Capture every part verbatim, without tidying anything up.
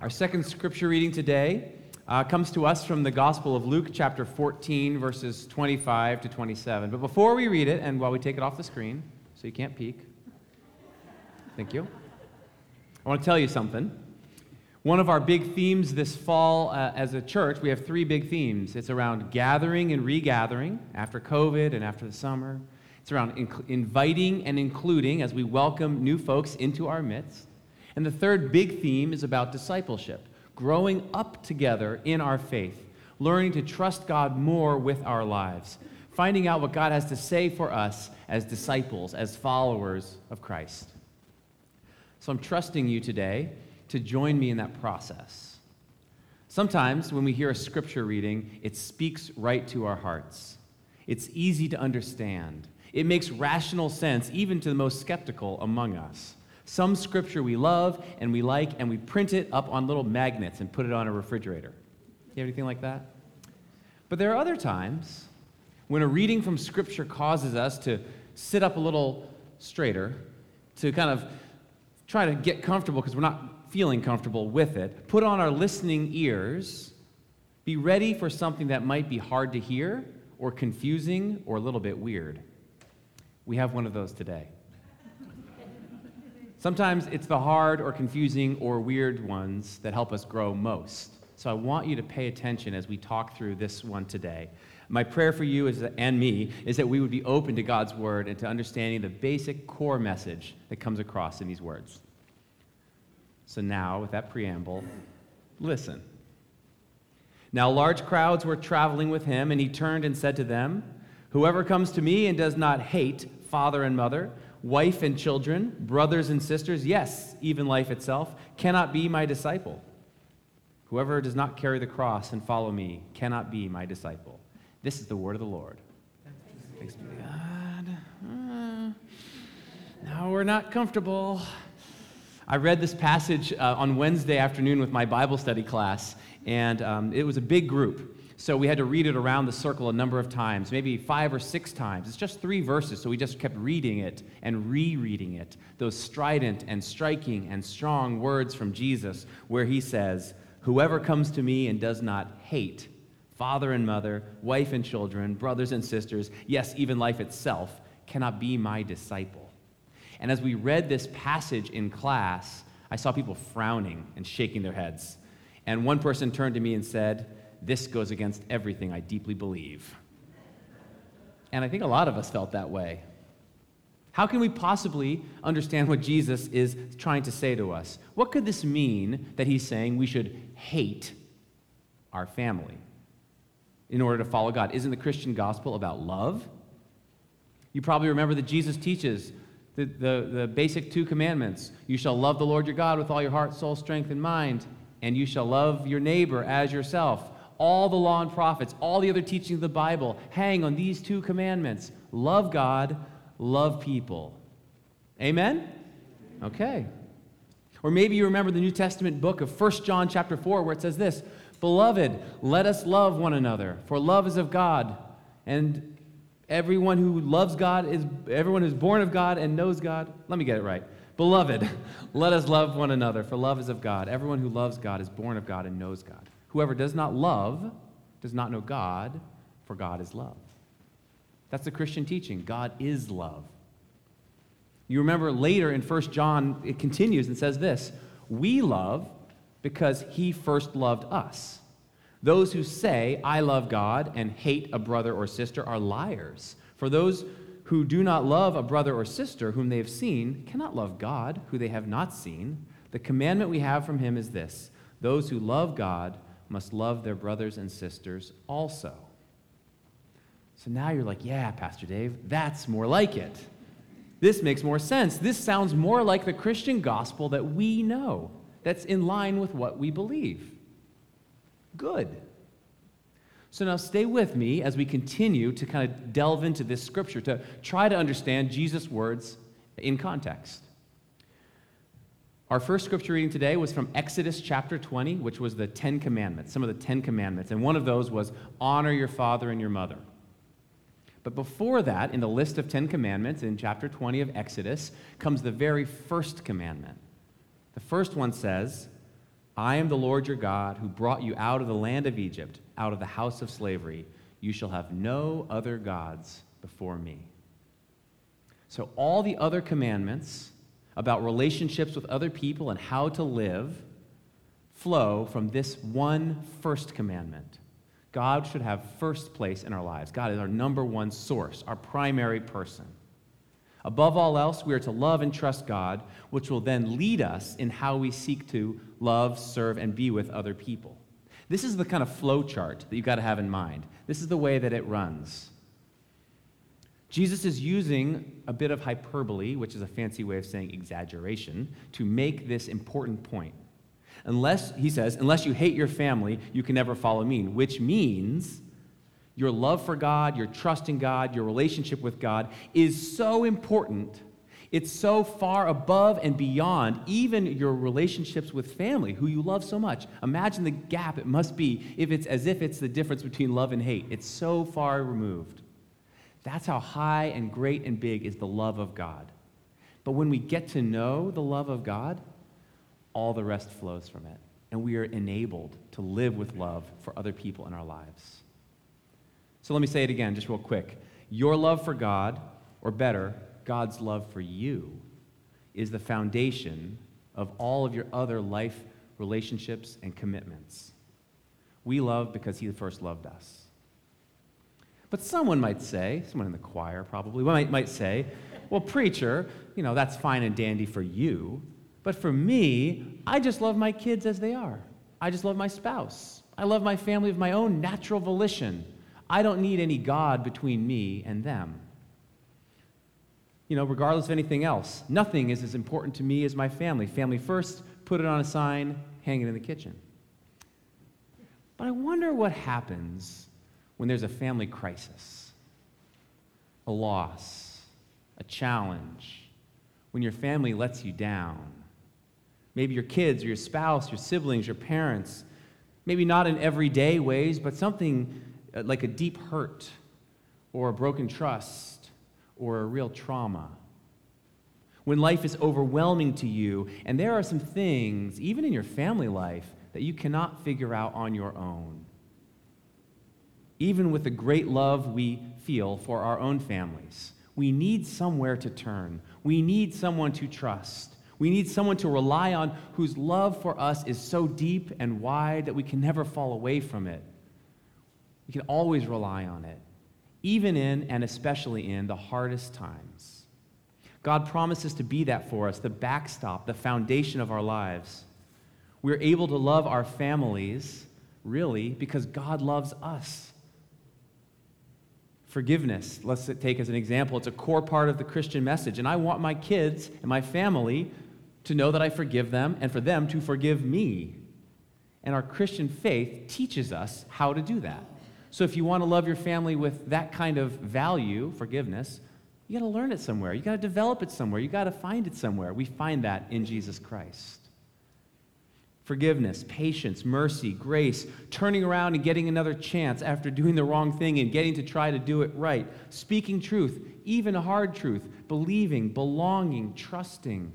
Our second scripture reading today uh, comes to us from the Gospel of Luke, chapter fourteen, verses twenty-five to twenty-seven. But before we read it, and while we take it off the screen, so you can't peek, thank you, I want to tell you something. One of our big themes this fall uh, as a church, we have three big themes. It's around gathering and regathering after COVID and after the summer. It's around inc- inviting and including as we welcome new folks into our midst. And the third big theme is about discipleship, growing up together in our faith, learning to trust God more with our lives, finding out what God has to say for us as disciples, as followers of Christ. So I'm trusting you today to join me in that process. Sometimes when we hear a scripture reading, it speaks right to our hearts. It's easy to understand. It makes rational sense, even to the most skeptical among us. Some scripture we love and we like, and we print it up on little magnets and put it on a refrigerator. You have anything like that? But there are other times when a reading from scripture causes us to sit up a little straighter, to kind of try to get comfortable because we're not feeling comfortable with it, put on our listening ears, be ready for something that might be hard to hear or confusing or a little bit weird. We have one of those today. Sometimes it's the hard or confusing or weird ones that help us grow most. So I want you to pay attention as we talk through this one today. My prayer for you is that, and me is that we would be open to God's word and to understanding the basic core message that comes across in these words. So now, with that preamble, listen. Now large crowds were traveling with him, and he turned and said to them, "Whoever comes to me and does not hate father and mother, wife and children, brothers and sisters, yes, even life itself, cannot be my disciple. Whoever does not carry the cross and follow me cannot be my disciple." This is the word of the Lord. Thanks be to God. Uh, now we're not comfortable. I read this passage uh, on Wednesday afternoon with my Bible study class, and um, it was a big group, so we had to read it around the circle a number of times, maybe five or six times. It's just three verses, so we just kept reading it and rereading it, those strident and striking and strong words from Jesus where he says, "Whoever comes to me and does not hate father and mother, wife and children, brothers and sisters, yes, even life itself, cannot be my disciple." And as we read this passage in class, I saw people frowning and shaking their heads. And one person turned to me and said, "This goes against everything I deeply believe." And I think a lot of us felt that way. How can we possibly understand what Jesus is trying to say to us? What could this mean that he's saying we should hate our family in order to follow God? Isn't the Christian gospel about love? You probably remember that Jesus teaches The, the, the basic two commandments. You shall love the Lord your God with all your heart, soul, strength, and mind, and you shall love your neighbor as yourself. All the law and prophets, all the other teachings of the Bible hang on these two commandments. Love God, love people. Amen? Okay. Or maybe you remember the New Testament book of First John chapter four where it says this, "Beloved, let us love one another, for love is of God, and everyone who loves God is, everyone who's born of God and knows God." Let me get it right. "Beloved, let us love one another, for love is of God. Everyone who loves God is born of God and knows God. Whoever does not love does not know God, for God is love." That's the Christian teaching. God is love. You remember later in First John, it continues and says this, "We love because he first loved us. Those who say, 'I love God,' and hate a brother or sister are liars. For those who do not love a brother or sister whom they have seen cannot love God, who they have not seen. The commandment we have from him is this, those who love God must love their brothers and sisters also." So now you're like, "Yeah, Pastor Dave, that's more like it. This makes more sense. This sounds more like the Christian gospel that we know, that's in line with what we believe." Good. So now stay with me as we continue to kind of delve into this scripture to try to understand Jesus' words in context. Our first scripture reading today was from Exodus chapter twenty, which was the Ten Commandments, some of the Ten Commandments, and one of those was honor your father and your mother. But before that, in the list of Ten Commandments in chapter twenty of Exodus, comes the very first commandment. The first one says, I am the Lord your God who brought you out of the land of Egypt, out of the house of slavery. You shall have no other gods before me. So all the other commandments about relationships with other people and how to live flow from this one first commandment. God should have first place in our lives. God is our number one source, our primary person. Above all else, we are to love and trust God, which will then lead us in how we seek to love, serve, and be with other people. This is the kind of flow chart that you've got to have in mind. This is the way that it runs. Jesus is using a bit of hyperbole, which is a fancy way of saying exaggeration, to make this important point. Unless, he says, unless you hate your family, you can never follow me, which means your love for God, your trust in God, your relationship with God is so important. It's so far above and beyond even your relationships with family, who you love so much. Imagine the gap it must be if it's as if it's the difference between love and hate. It's so far removed. That's how high and great and big is the love of God. But when we get to know the love of God, all the rest flows from it, and we are enabled to live with love for other people in our lives. So let me say it again, just real quick. Your love for God, or better, God's love for you, is the foundation of all of your other life relationships and commitments. We love because he first loved us. But someone might say, someone in the choir probably, might, might say, well, preacher, you know, that's fine and dandy for you, but for me, I just love my kids as they are. I just love my spouse. I love my family of my own natural volition. I don't need any God between me and them. You know, regardless of anything else, nothing is as important to me as my family. Family first, put it on a sign, hang it in the kitchen. But I wonder what happens when there's a family crisis, a loss, a challenge, when your family lets you down. Maybe your kids or your spouse, your siblings, your parents, maybe not in everyday ways, but something like a deep hurt or a broken trust or a real trauma. When life is overwhelming to you, and there are some things, even in your family life, that you cannot figure out on your own. Even with the great love we feel for our own families, we need somewhere to turn. We need someone to trust. We need someone to rely on whose love for us is so deep and wide that we can never fall away from it. We can always rely on it, even in and especially in the hardest times. God promises to be that for us, the backstop, the foundation of our lives. We're able to love our families, really, because God loves us. Forgiveness, let's take as an example, it's a core part of the Christian message, and I want my kids and my family to know that I forgive them and for them to forgive me. And our Christian faith teaches us how to do that. So if you want to love your family with that kind of value, forgiveness, you got to learn it somewhere. You got to develop it somewhere. You got to find it somewhere. We find that in Jesus Christ. Forgiveness, patience, mercy, grace, turning around and getting another chance after doing the wrong thing and getting to try to do it right, speaking truth, even a hard truth, believing, belonging, trusting.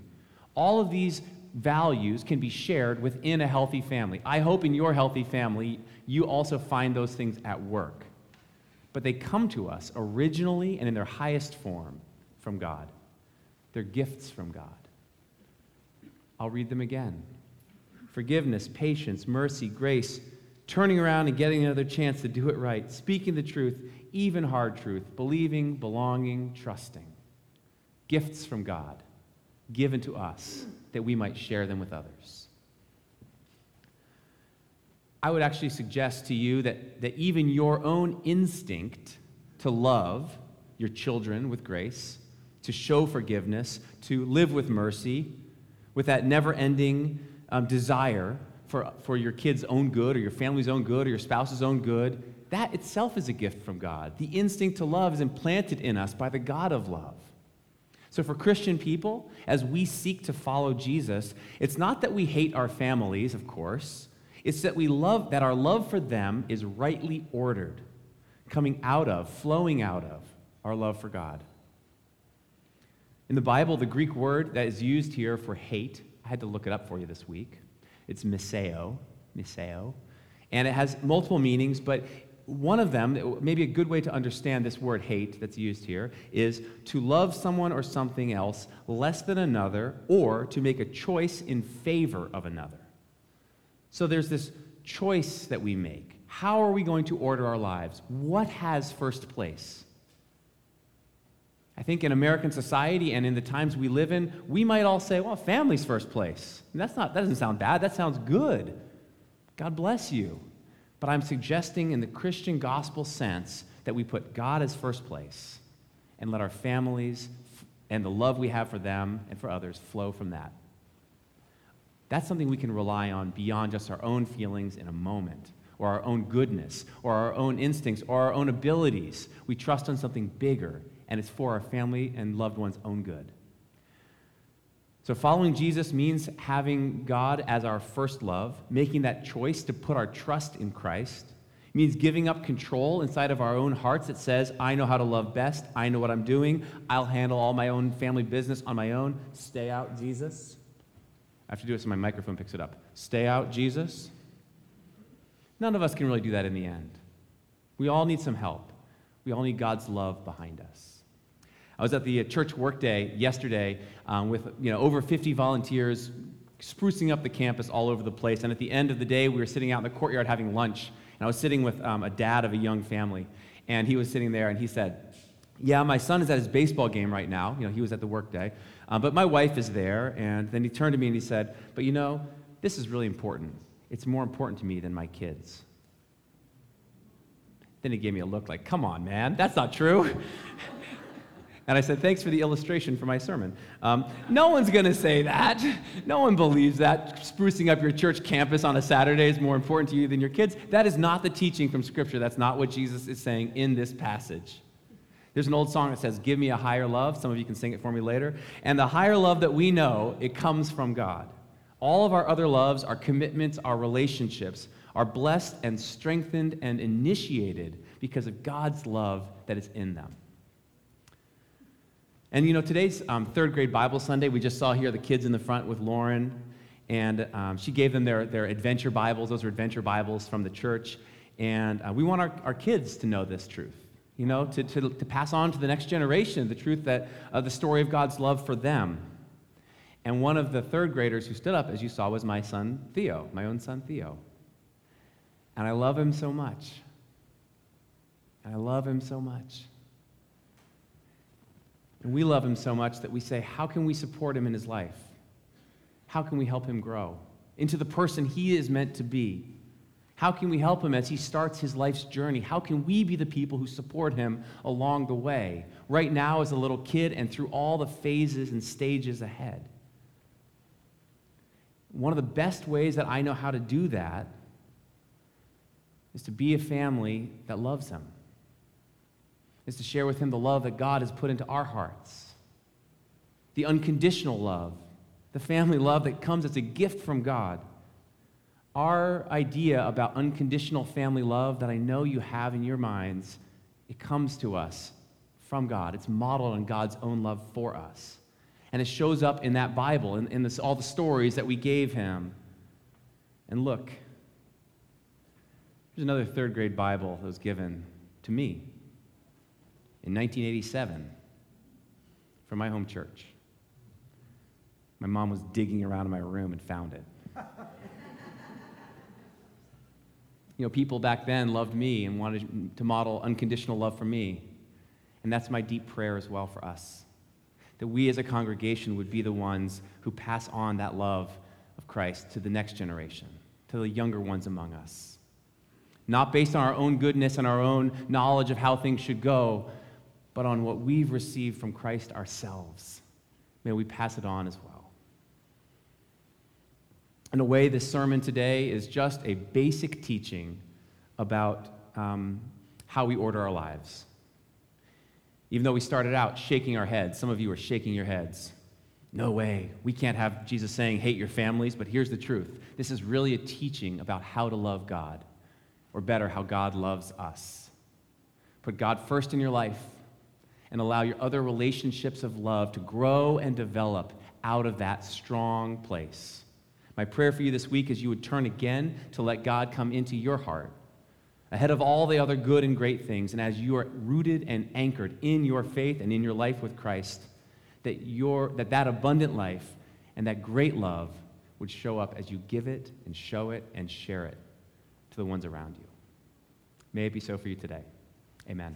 All of these values can be shared within a healthy family. I hope in your healthy family, you also find those things at work. But they come to us originally and in their highest form from God. They're gifts from God. I'll read them again. Forgiveness, patience, mercy, grace, turning around and getting another chance to do it right, speaking the truth, even hard truth, believing, belonging, trusting. Gifts from God, given to us, that we might share them with others. I would actually suggest to you that, that even your own instinct to love your children with grace, to show forgiveness, to live with mercy, with that never-ending Um, desire for, for your kids' own good or your family's own good or your spouse's own good, that itself is a gift from God. The instinct to love is implanted in us by the God of love. So for Christian people, as we seek to follow Jesus, it's not that we hate our families, of course. It's that we love, that our love for them is rightly ordered, coming out of, flowing out of our love for God. In the Bible, the Greek word that is used here for hate, I had to look it up for you this week. It's miseo, miseo. And it has multiple meanings, but one of them, maybe a good way to understand this word hate that's used here, is to love someone or something else less than another, or to make a choice in favor of another. So there's this choice that we make. How are we going to order our lives? What has first place? I think in American society and in the times we live in, we might all say, well, family's first place. And that's not, that doesn't sound bad. That sounds good. God bless you. But I'm suggesting in the Christian gospel sense that we put God as first place and let our families and the love we have for them and for others flow from that. That's something we can rely on beyond just our own feelings in a moment, or our own goodness, or our own instincts, or our own abilities. We trust on something bigger, and it's for our family and loved ones' own good. So following Jesus means having God as our first love, making that choice to put our trust in Christ. It means giving up control inside of our own hearts that says, I know how to love best, I know what I'm doing, I'll handle all my own family business on my own. Stay out, Jesus. I have to do it so my microphone picks it up. Stay out, Jesus. None of us can really do that in the end. We all need some help. We all need God's love behind us. I was at the church workday yesterday um, with you know over fifty volunteers sprucing up the campus all over the place. And at the end of the day, we were sitting out in the courtyard having lunch. And I was sitting with um, a dad of a young family. And he was sitting there, and he said, yeah, my son is at his baseball game right now. You know, he was at the workday. Um, but my wife is there. And then he turned to me and he said, but you know, this is really important. It's more important to me than my kids. Then he gave me a look like, come on, man, that's not true. And I said, thanks for the illustration for my sermon. Um, no one's going to say that. No one believes that sprucing up your church campus on a Saturday is more important to you than your kids. That is not the teaching from Scripture. That's not what Jesus is saying in this passage. There's an old song that says, give me a higher love. Some of you can sing it for me later. And the higher love that we know, it comes from God. All of our other loves, our commitments, our relationships are blessed and strengthened and initiated because of God's love that is in them. And, you know, today's um, third grade Bible Sunday, we just saw here the kids in the front with Lauren, and um, she gave them their, their adventure Bibles. Those are adventure Bibles from the church. And uh, we want our, our kids to know this truth, you know, to, to, to pass on to the next generation the truth that uh, the story of God's love for them. And one of the third graders who stood up, as you saw, was my son, Theo, my own son, Theo. And I love him so much. I love him so much. And we love him so much that we say, how can we support him in his life? How can we help him grow into the person he is meant to be? How can we help him as he starts his life's journey? How can we be the people who support him along the way, right now as a little kid and through all the phases and stages ahead? One of the best ways that I know how to do that is to be a family that loves him, is to share with him the love that God has put into our hearts, the unconditional love, the family love that comes as a gift from God. Our idea about unconditional family love that I know you have in your minds, it comes to us from God. It's modeled on God's own love for us. And it shows up in that Bible, in, in this, all the stories that we gave him. And look, here's another third grade Bible that was given to me in nineteen eighty-seven, from my home church. My mom was digging around in my room and found it. You know, people back then loved me and wanted to model unconditional love for me. And that's my deep prayer as well for us, that we as a congregation would be the ones who pass on that love of Christ to the next generation, to the younger ones among us. Not based on our own goodness and our own knowledge of how things should go, but on what we've received from Christ ourselves. May we pass it on as well. In a way, this sermon today is just a basic teaching about um, how we order our lives. Even though we started out shaking our heads, some of you are shaking your heads. No way, we can't have Jesus saying, hate your families, but here's the truth. This is really a teaching about how to love God, or better, how God loves us. Put God first in your life, and allow your other relationships of love to grow and develop out of that strong place. My prayer for you this week is you would turn again to let God come into your heart ahead of all the other good and great things. And as you are rooted and anchored in your faith and in your life with Christ, that your that that abundant life and that great love would show up as you give it and show it and share it to the ones around you. May it be so for you today. Amen.